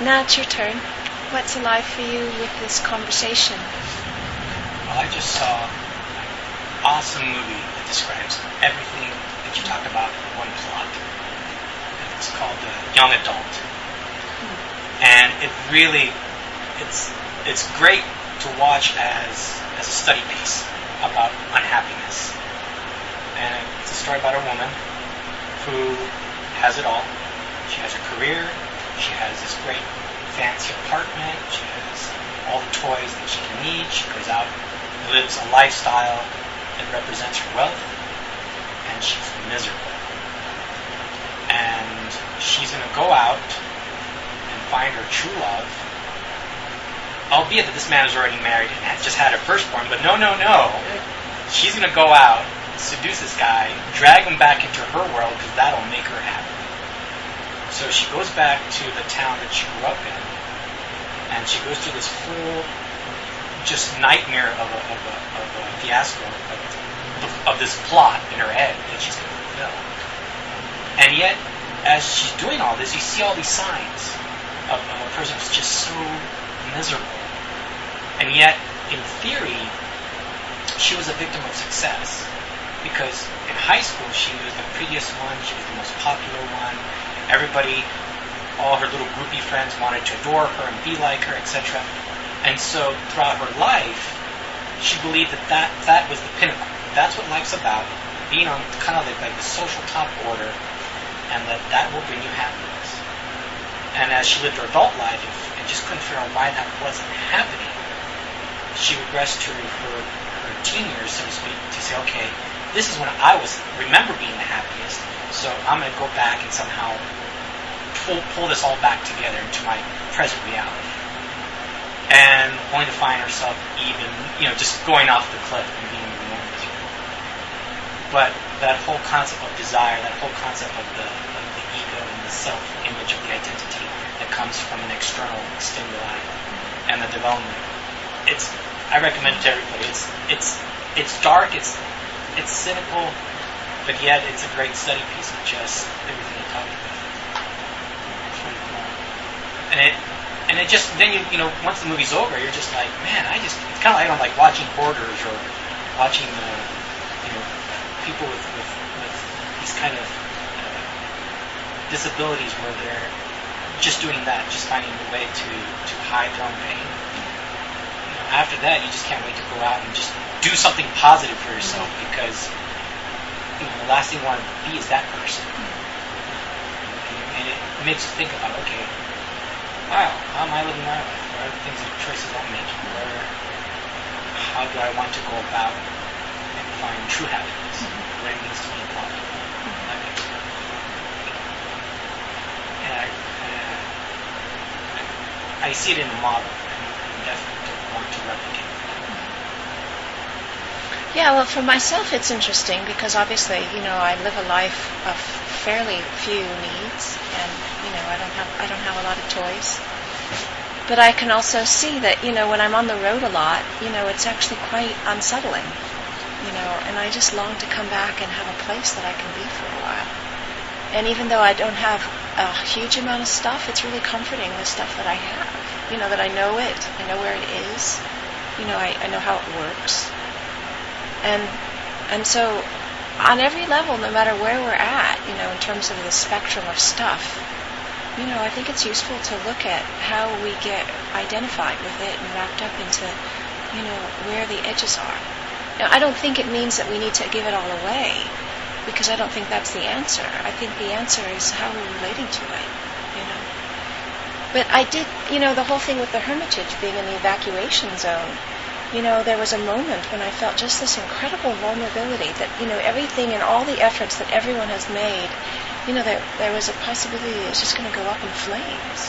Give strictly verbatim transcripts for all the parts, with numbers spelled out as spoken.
Now it's your turn. What's alive for you with this conversation? Well, I just saw an awesome movie that describes everything that you talked about in one plot. And it's called uh, Young Adult. Hmm. And it really, it's it's great to watch as as a study piece about unhappiness. And it's a story about a woman who has it all. She has a career. She has this great fancy apartment. She has all the toys that she can need. She goes out and lives a lifestyle that represents her wealth. And she's miserable. And she's going to go out and find her true love. Albeit that this man is already married and has just had her firstborn. But no, no, no. She's going to go out, seduce this guy, drag him back into her world because that'll make her happy. So she goes back to the town that she grew up in, and she goes through this whole just nightmare of a, of a, of a fiasco of, of this plot in her head that she's going to fulfill. And yet, as she's doing all this, you see all these signs of, of a person who's just so miserable. And yet, in theory, she was a victim of success, because in high school she was the prettiest one, she was the most popular one. Everybody, all her little groupie friends wanted to adore her and be like her, et cetera. And so throughout her life, she believed that that, that was the pinnacle. That's what life's about, being on kind of like, like the social top order, and that that will bring you happiness. And as she lived her adult life and just couldn't figure out why that wasn't happening, she regressed to her, her teen years, so to speak, to say, okay, this is when I was remember being the happiest, so I'm going to go back and somehow pull, pull this all back together into my present reality. And only to find herself even, you know, just going off the cliff and being more miserable. But that whole concept of desire, that whole concept of the, of the ego and the self-image of the identity that comes from an external stimuli and the development, it's, I recommend it to everybody. It's, it's, it's dark, it's, it's cynical, but yet it's a great study piece of just everything you talked about. It's really cool. And it, and it just, then you, you know, once the movie's over, you're just like, man, I just, it's kind of like, I'm like watching hoarders or watching, uh, you know, people with, with, with these kind of uh, disabilities where they're just doing that, just finding a way to, to hide their own pain. You know, after that, you just can't wait to go out and just do something positive for yourself, because you know, the last thing you want to be is that person. And it makes you think about, okay, wow, how am I living my life? What are the things and choices I'm making? Where, how do I want to go about and find true happiness? Mm-hmm. What it means to be a part of it. And I, uh, I see it in the model, and I definitely want to replicate. Yeah, well, for myself it's interesting because obviously, you know, I live a life of fairly few needs, and you know, I don't have I don't have a lot of toys. But I can also see that, you know, when I'm on the road a lot, you know, it's actually quite unsettling, you know, and I just long to come back and have a place that I can be for a while. And even though I don't have a huge amount of stuff, it's really comforting, the stuff that I have, you know, that I know it, I know where it is, you know, I, I know how it works. And and so on every level, no matter where we're at, you know, in terms of the spectrum of stuff, you know, I think it's useful to look at how we get identified with it and wrapped up into, you know, where the edges are. Now, I don't think it means that we need to give it all away, because I don't think that's the answer. I think the answer is how we're relating to it, you know. But I did, you know, the whole thing with the hermitage being in the evacuation zone, you know, there was a moment when I felt just this incredible vulnerability that, you know, everything and all the efforts that everyone has made, you know, there, there was a possibility it's just going to go up in flames.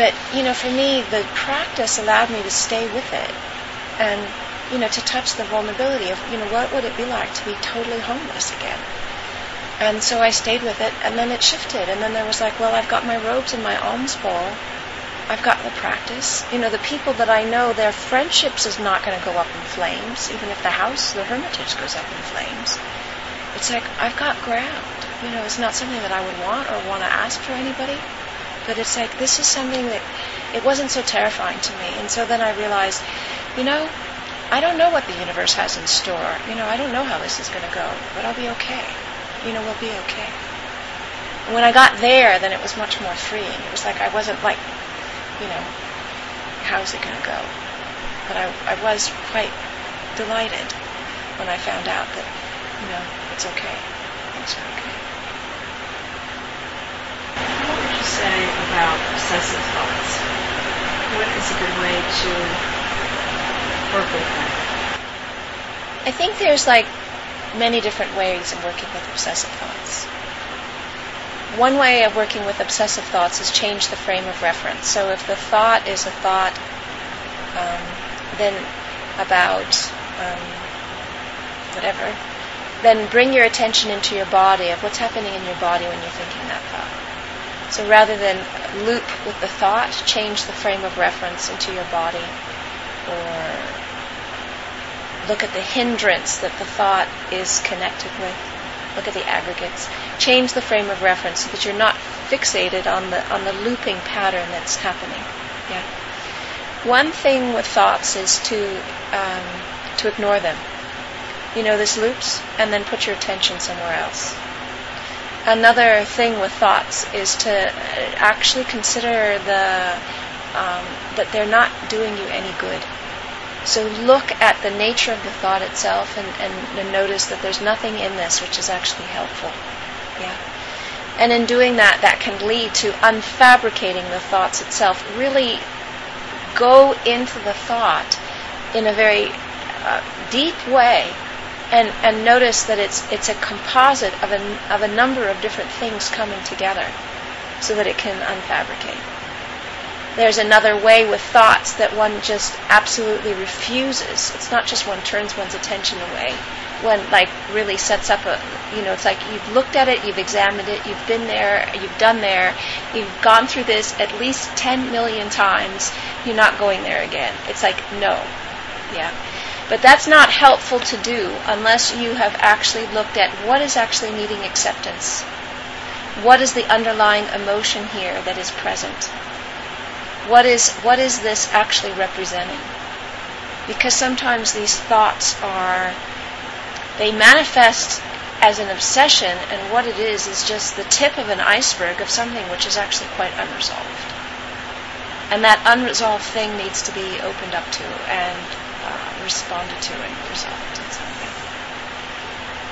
But, you know, for me, the practice allowed me to stay with it and, you know, to touch the vulnerability of, you know, what would it be like to be totally homeless again? And so I stayed with it, and then it shifted. And then there was like, well, I've got my robes and my alms bowl. I've got the practice. You know, the people that I know, their friendships is not going to go up in flames, even if the house, the hermitage goes up in flames. It's like, I've got ground. You know, it's not something that I would want or want to ask for anybody, but it's like this is something that it wasn't so terrifying to me. And so then I realized, you know, I don't know what the universe has in store. You know, I don't know how this is going to go, but I'll be okay. You know, we'll be okay. And when I got there, then it was much more freeing. It was like I wasn't like, you know, how's it going to go? But I, I was quite delighted when I found out that, you know, it's okay. Things are okay. What would you say about obsessive thoughts? What is a good way to work with them? I think there's like many different ways of working with obsessive thoughts. One way of working with obsessive thoughts is change the frame of reference. So if the thought is a thought um, then about um, whatever, then bring your attention into your body of what's happening in your body when you're thinking that thought. So rather than loop with the thought, change the frame of reference into your body, or look at the hindrance that the thought is connected with. Look at the aggregates. Change the frame of reference so that you're not fixated on the on the looping pattern that's happening. Yeah. One thing with thoughts is to um, to ignore them. You know, this loops, and then put your attention somewhere else. Another thing with thoughts is to actually consider the um, that they're not doing you any good. So look at the nature of the thought itself and, and, and notice that there's nothing in this which is actually helpful. Yeah. And in doing that, that can lead to unfabricating the thoughts itself. Really go into the thought in a very uh, deep way and, and notice that it's it's a composite of a, of a number of different things coming together so that it can unfabricate. There's another way with thoughts that one just absolutely refuses. It's not just one turns one's attention away. One, like, really sets up a, you know, it's like you've looked at it, you've examined it, you've been there, you've done there, you've gone through this at least ten million times, you're not going there again. It's like, no. Yeah. But that's not helpful to do unless you have actually looked at what is actually needing acceptance. What is the underlying emotion here that is present? What is what is this actually representing? Because sometimes these thoughts are, they manifest as an obsession, and what it is is just the tip of an iceberg of something which is actually quite unresolved. And that unresolved thing needs to be opened up to and uh, responded to and resolved in some way.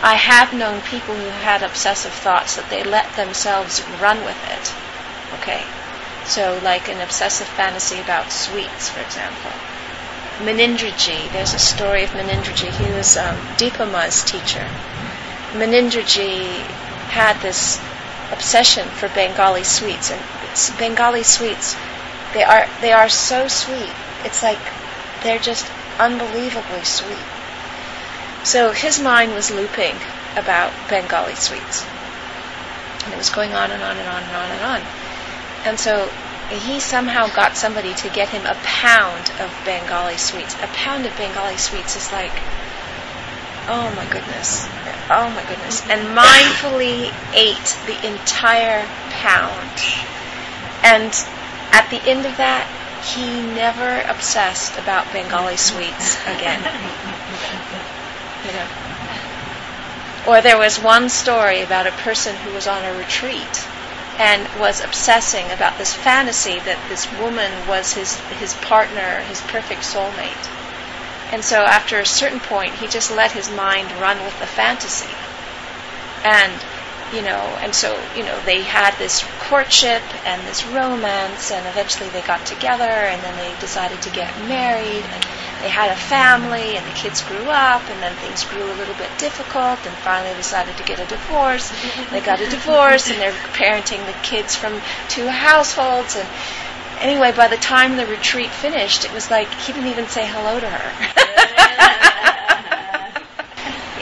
I have known people who had obsessive thoughts that they let themselves run with it. Okay. So like an obsessive fantasy about sweets, for example. Menindraji, there's a story of Menindraji. He was um, Deepama's teacher. Menindraji had this obsession for Bengali sweets. And Bengali sweets, they are they are so sweet. It's like they're just unbelievably sweet. So his mind was looping about Bengali sweets. And it was going on and on and on and on and on. And so he somehow got somebody to get him a pound of Bengali sweets. A pound of Bengali sweets is like, oh my goodness, oh my goodness. And mindfully ate the entire pound. And at the end of that, he never obsessed about Bengali sweets again. You know. Or there was one story about a person who was on a retreat and was obsessing about this fantasy that this woman was his his partner, his perfect soulmate. And so after a certain point, he just let his mind run with the fantasy. And, you know, and so, you know, they had this courtship and this romance, and eventually they got together, and then they decided to get married, and they had a family, and the kids grew up, and then things grew a little bit difficult, and finally decided to get a divorce. They got a divorce, and they're parenting the kids from two households. And anyway, by the time the retreat finished, it was like he didn't even say hello to her.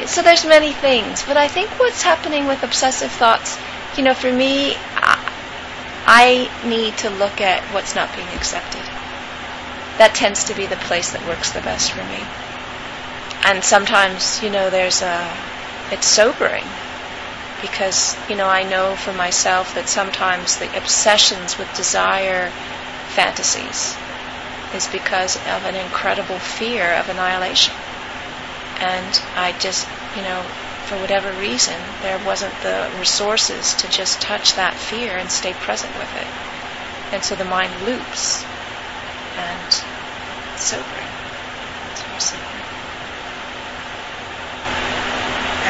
So there's many things. But I think what's happening with obsessive thoughts, you know, for me, I, I need to look at what's not being accepted. That tends to be the place that works the best for me. And sometimes, you know, there's a, it's sobering. because, you know, I know for myself that sometimes the obsessions with desire fantasies is because of an incredible fear of annihilation. And I just, you know, for whatever reason, there wasn't the resources to just touch that fear and stay present with it. And so the mind loops. And sobering. It's more sobering. I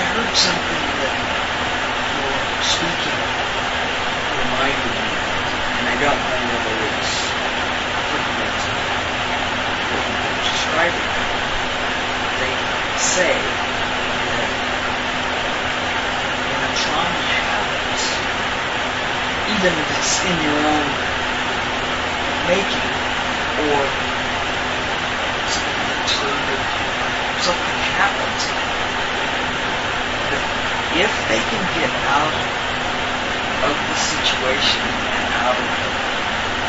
heard something that you're speaking reminded me, and I don't know whether it's describing it. They say that when a trauma happens, even if it's in your own making or something happens, if they can get out of the situation and out of it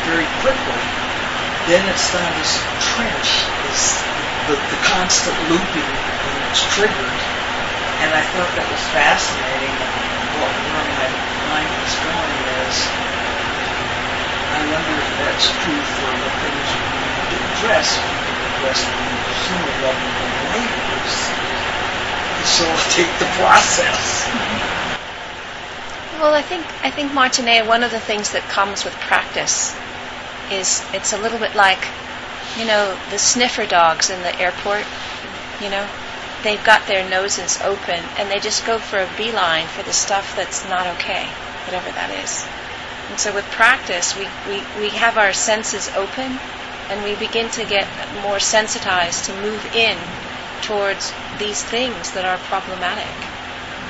very quickly, then it's not as entrenched as the, the constant looping when it's triggered. And I thought that was fascinating. What where my mind was going is, I wonder if that's true for the things we need to address, address the human level of labels, facilitate the process. Well, I think I think Martina, one of the things that comes with practice is it's a little bit like, you know, the sniffer dogs in the airport. You know, they've got their noses open and they just go for a beeline for the stuff that's not okay, whatever that is. And so with practice, we, we, we have our senses open and we begin to get more sensitized to move in towards these things that are problematic.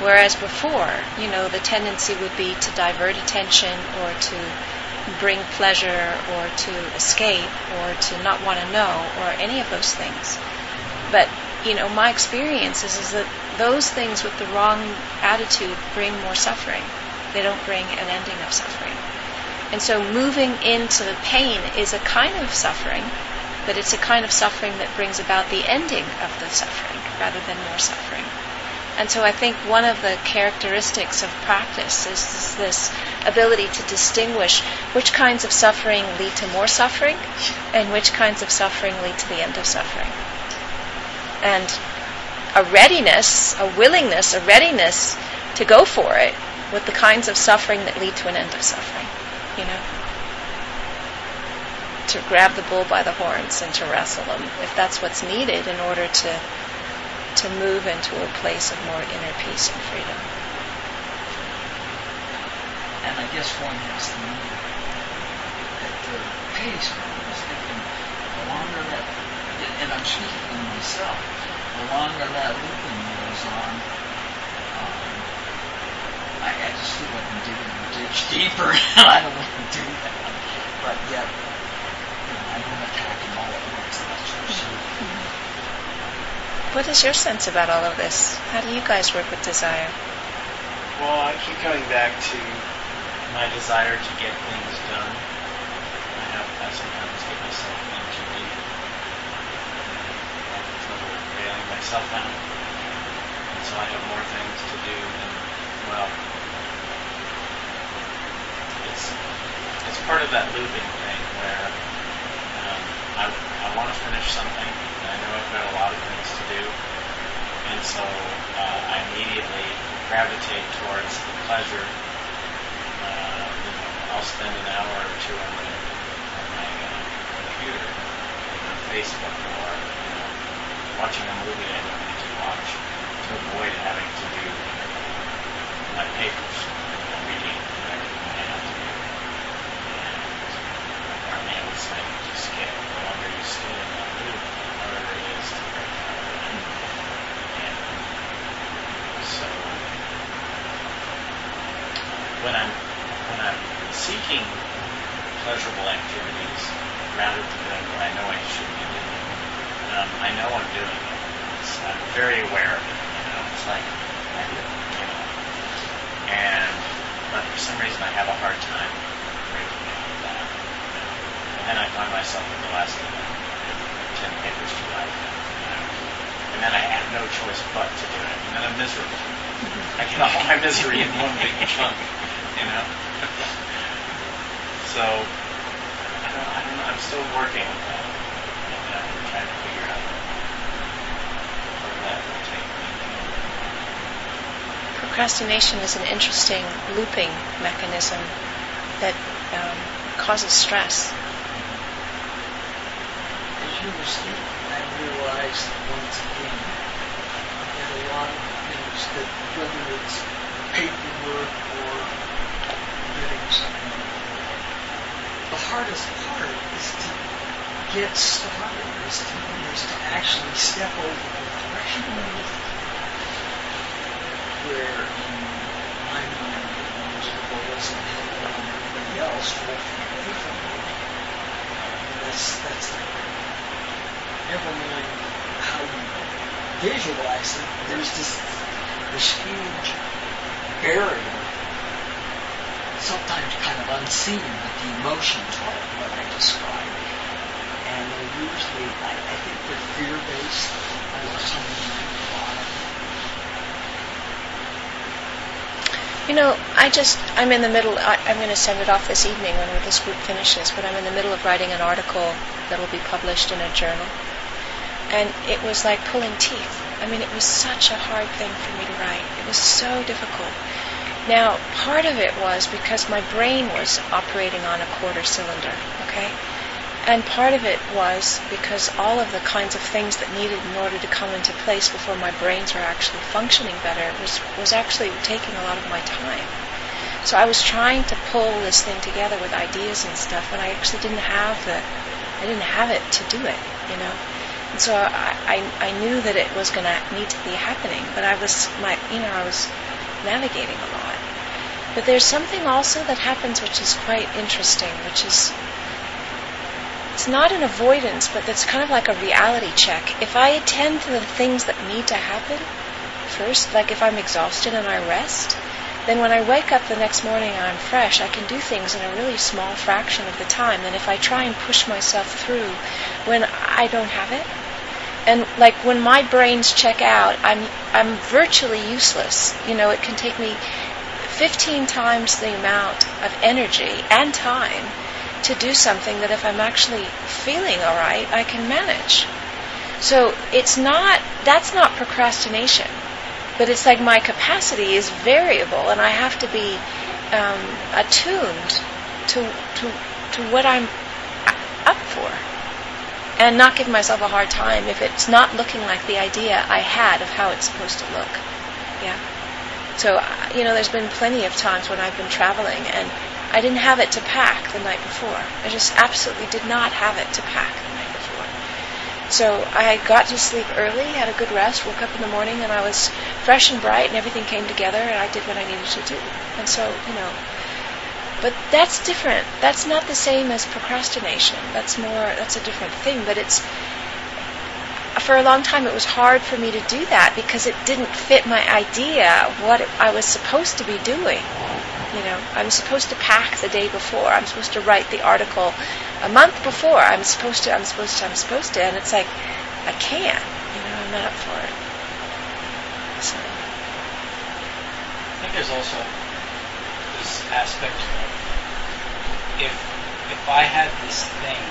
Whereas before, you know, the tendency would be to divert attention or to bring pleasure or to escape or to not want to know or any of those things. But, you know, my experience is, is that those things with the wrong attitude bring more suffering. They don't bring an ending of suffering. And so moving into the pain is a kind of suffering, but it's a kind of suffering that brings about the ending of the suffering rather than more suffering. And so I think one of the characteristics of practice is, is this ability to distinguish which kinds of suffering lead to more suffering and which kinds of suffering lead to the end of suffering. And a readiness, a willingness, a readiness to go for it with the kinds of suffering that lead to an end of suffering, you know? To grab the bull by the horns and to wrestle him, if that's what's needed in order to to move into a place of more inner peace and freedom. And I guess one has to know that the pace, I was thinking, the longer that, and I'm speaking to myself, the longer that looping goes on, I, I just feel like I'm digging a ditch deeper, and I don't want to do that. But yet, you know, I don't attack them all at once. That's for sure. What is your sense about all of this? How do you guys work with desire? Well, I keep coming back to my desire to get things done. I have I sometimes get myself into deep trouble bailing myself out, and so I have more things to do than well. It's, it's part of that looping thing where um, I, I want to finish something, and I know I've got a lot of things to do, and so uh, I immediately gravitate towards the pleasure. Uh, you know, I'll spend an hour or two on my, on my uh, computer, on Facebook, or you know, watching a movie I don't need to watch to avoid having to do my papers, my reading, and everything I have to do. And our man was saying, just get the longer you stay in that loop, the harder it is to break out of it. And so, when I'm, when I'm seeking pleasurable activities rather than what I know I should be doing, um, I know I'm doing it. So I'm very aware of it. You know, it's like, I do. And but for some reason I have a hard time breaking out of that. And then I find myself in the last ten papers to life, and, you know, and then I have no choice but to do it, and then I'm miserable. I get all my misery in one big chunk, you know. So I don't, I don't know. I'm still working on that, and I'm trying to figure out where that will take me. Procrastination is an interesting looping mechanism that um, causes stress. As you were speaking, I realized once again that a lot of things that, whether it's paperwork or getting something, the hardest part is to get started, is to, is to actually step over the threshold where my mind becomes doesn't help everybody else walking away from it. That's, that's the never mind how you visualize it, there's this, this huge barrier, sometimes kind of unseen, but the emotions are what I describe. And they're usually, I, I think they're fear-based or something like that. You know, I just, I'm in the middle, I, I'm going to send it off this evening when this group finishes, but I'm in the middle of writing an article that will be published in a journal. And it was like pulling teeth. I mean, it was such a hard thing for me to write. It was so difficult. Now, part of it was because my brain was operating on a quarter cylinder, okay? And part of it was because all of the kinds of things that needed in order to come into place before my brains were actually functioning better was, was actually taking a lot of my time. So I was trying to pull this thing together with ideas and stuff, and I actually didn't have the, I didn't have it to do it, you know? And so I, I, I knew that it was going to need to be happening, but I was, my, you know, I was navigating a lot. But there's something also that happens which is quite interesting, which is, it's not an avoidance, but it's kind of like a reality check. If I attend to the things that need to happen first, like if I'm exhausted and I rest, then when I wake up the next morning and I'm fresh, I can do things in a really small fraction of the time than if I try and push myself through when I don't have it. And like when my brains check out, I'm I'm virtually useless. You know, it can take me fifteen times the amount of energy and time to do something that if I'm actually feeling all right, I can manage. So it's not, that's not procrastination. But it's like my capacity is variable, and I have to be um, attuned to, to to what I'm up for, and not give myself a hard time if it's not looking like the idea I had of how it's supposed to look. Yeah. So you know, there's been plenty of times when I've been traveling and I didn't have it to pack the night before. I just absolutely did not have it to pack the night before. So I got to sleep early, had a good rest, woke up in the morning, and I was fresh and bright, and everything came together, and I did what I needed to do. And so, you know, but that's different. That's not the same as procrastination. That's more, that's a different thing. But it's, for a long time, it was hard for me to do that because it didn't fit my idea of what it, I was supposed to be doing. You know, I'm supposed to pack the day before. I'm supposed to write the article a month before. I'm supposed to, I'm supposed to, I'm supposed to. And it's like, I can't. You know, I'm not up for it. So. I think there's also this aspect of if, if I had this thing,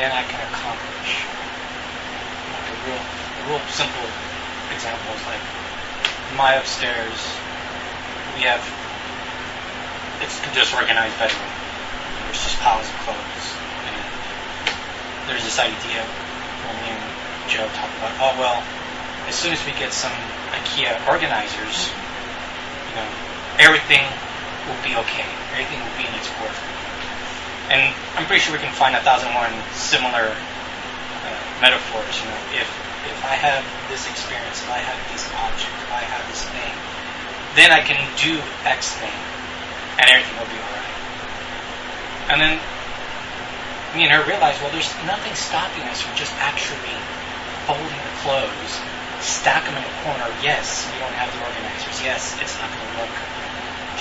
then I can accomplish. Like a real, a real simple example is like my upstairs. We have, it's a disorganized bedroom. There's just piles of clothes. And there's this idea when me and Joe talk about, oh, well, as soon as we get some IKEA organizers, you know, everything will be okay. Everything will be in its order. And I'm pretty sure we can find a thousand one similar uh, metaphors. You know, if, if I have this experience, if I have this object, if I have this thing, then I can do X thing, and everything will be all right. And then me and her realized, well, there's nothing stopping us from just actually folding the clothes, stack them in a corner. Yes, we don't have the organizers. Yes, it's not going to look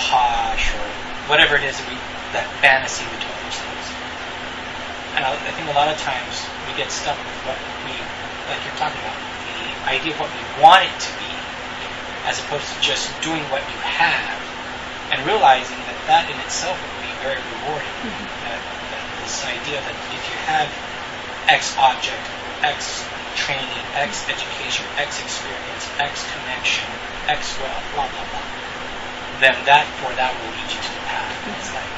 posh or whatever it is that, we, that fantasy we do all those things. And I, I think a lot of times we get stuck with what we like you're talking about, the idea of what you want it to be, as opposed to just doing what you have, and realizing that that in itself would be very rewarding. Mm-hmm. that, that this idea that if you have X object, X training, X education, X experience, X connection, X wealth, blah, blah, blah, then that for that will lead you to the path. Mm-hmm. It's like,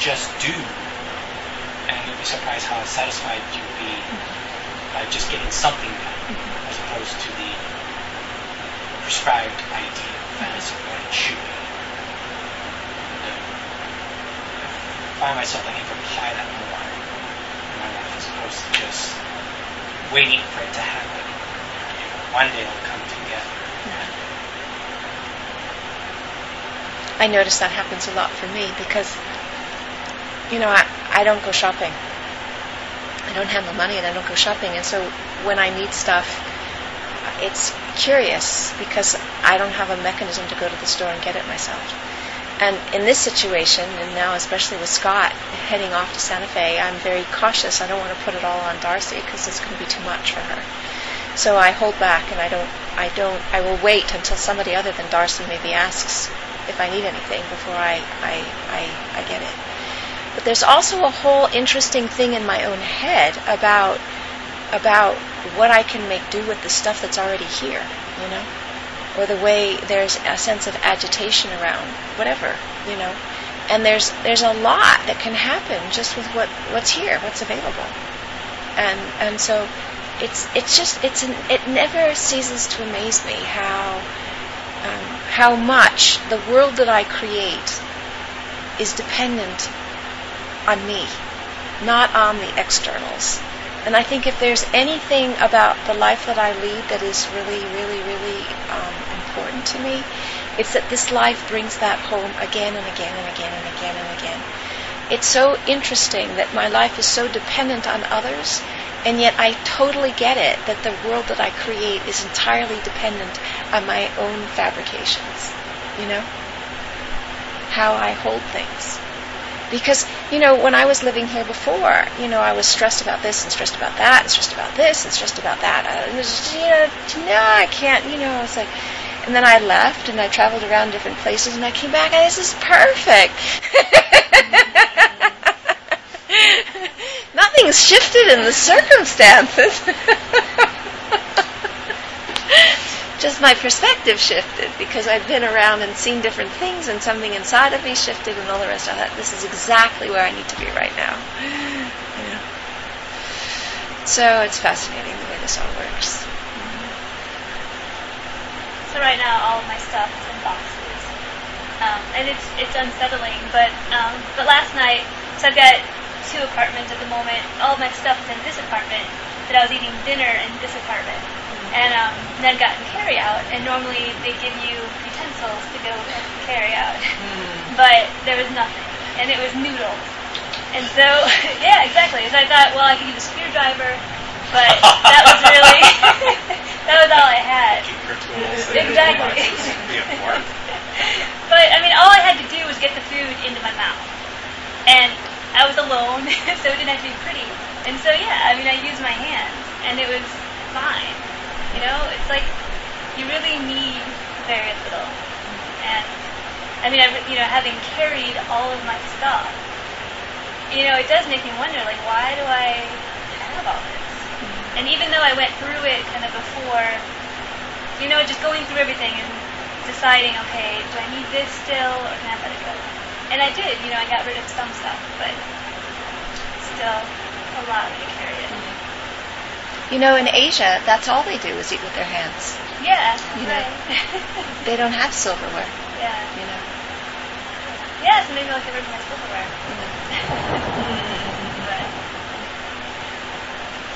just do, and you'll be surprised how satisfied you'll be mm-hmm. by just getting something done, mm-hmm. as opposed to the prescribed idea, fantasy of what it should be. And, uh, I find myself, I need to apply that more in my life, as opposed to just waiting for it to happen. You know, one day it'll come together. I notice that happens a lot for me because, you know, I, I don't go shopping. I don't have the money and I don't go shopping. And so when I need stuff, it's curious because I don't have a mechanism to go to the store and get it myself. And in this situation, and now especially with Scott heading off to Santa Fe, I'm very cautious. I don't want to put it all on Darcy because it's going to be too much for her. So I hold back and I don't, I don't, I will wait until somebody other than Darcy maybe asks if I need anything before I, I, I, I get it. But there's also a whole interesting thing in my own head about about what I can make do with the stuff that's already here, you know, or the way there's a sense of agitation around whatever, you know. And there's there's a lot that can happen just with what, what's here, what's available. And and so it's it's just it's an, it never ceases to amaze me how um, how much the world that I create is dependent on me, not on the externals. And I think if there's anything about the life that I lead that is really, really, really um, important to me, it's that this life brings that home again and again and again and again and again. It's so interesting that my life is so dependent on others, and yet I totally get it that the world that I create is entirely dependent on my own fabrications, you know? How I hold things. Because, you know, when I was living here before, you know, I was stressed about this and stressed about that and stressed about this and stressed about that. And it was just, you know, no, I can't, you know, I was like, and then I left and I traveled around different places and I came back and this is perfect. Nothing's shifted in the circumstances. Just my perspective shifted because I've been around and seen different things and something inside of me shifted and all the rest of that. This is exactly where I need to be right now. Yeah. So it's fascinating the way this all works. Mm-hmm. So right now all of my stuff is in boxes. Um, and it's it's unsettling, but um, but last night, so I've got two apartments at the moment. All of my stuff is in this apartment, but I was eating dinner in this apartment. And um, then got in carry out, and normally they give you utensils to go carry out, mm. but there was nothing, and it was noodles. And so, yeah, exactly. So I thought, well, I could use a screwdriver, but that was really that was all I had. Keep your tools. Exactly. But I mean, all I had to do was get the food into my mouth, and I was alone, so it didn't have to be pretty. And so, yeah, I mean, I used my hands, and it was fine. You know, it's like you really need very little. And I mean, I've, you know, having carried all of my stuff, you know, it does make me wonder, like, why do I have all this? And even though I went through it kind of before, you know, just going through everything and deciding, okay, do I need this still, or can I let it go? And I did, you know, I got rid of some stuff, but still a lot to carry it. You know, in Asia, that's all they do is eat with their hands. Yeah, you know, right. They don't have silverware. Yeah. You know. Yeah, so maybe I'll get rid of my silverware. Mm-hmm. But.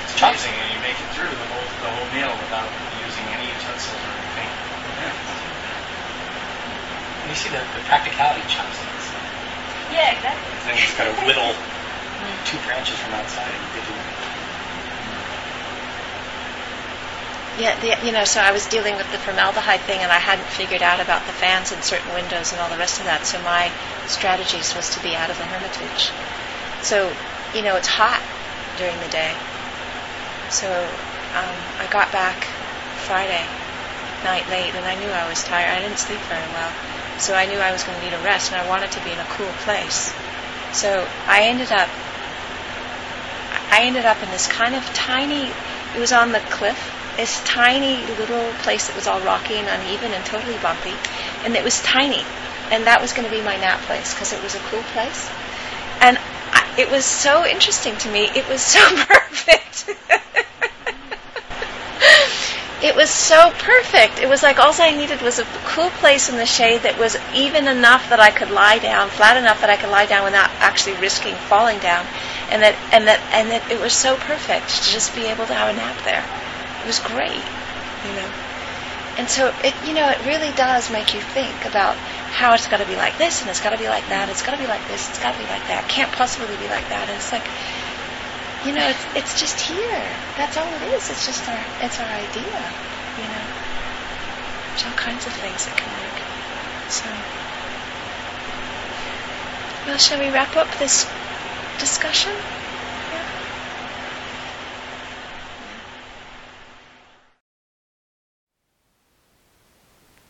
It's amazing, and you make it through the whole the whole meal without using any utensils or anything. Yeah. And you see the, the practicality chopsticks. Yeah, exactly. And then you just gotta whittle two branches from outside and you do it. Yeah, the, you know, so I was dealing with the formaldehyde thing and I hadn't figured out about the fans in certain windows and all the rest of that, so my strategies was to be out of the hermitage. So, you know, it's hot during the day. So um, I got back Friday night late, and I knew I was tired. I didn't sleep very well, so I knew I was going to need a rest, and I wanted to be in a cool place. So I ended up, I ended up in this kind of tiny, it was on the cliff, this tiny little place that was all rocky and uneven and totally bumpy, and it was tiny, and that was going to be my nap place, because it was a cool place. And I, it was so interesting to me, it was so perfect. It was so perfect. It was like all I needed was a cool place in the shade that was even enough that I could lie down, flat enough that I could lie down without actually risking falling down, and that and that and that it was so perfect to just be able to have a nap there. It was great, you know. And so it, you know, it really does make you think about how it's got to be like this, and it's got to be like that, it's got to be like this, it's got to be like that. Can't possibly be like that. And it's like, you know, it's, it's just here. That's all it is. It's just our, it's our idea, you know. There's all kinds of things that can work. So, well, shall we wrap up this discussion? Yeah.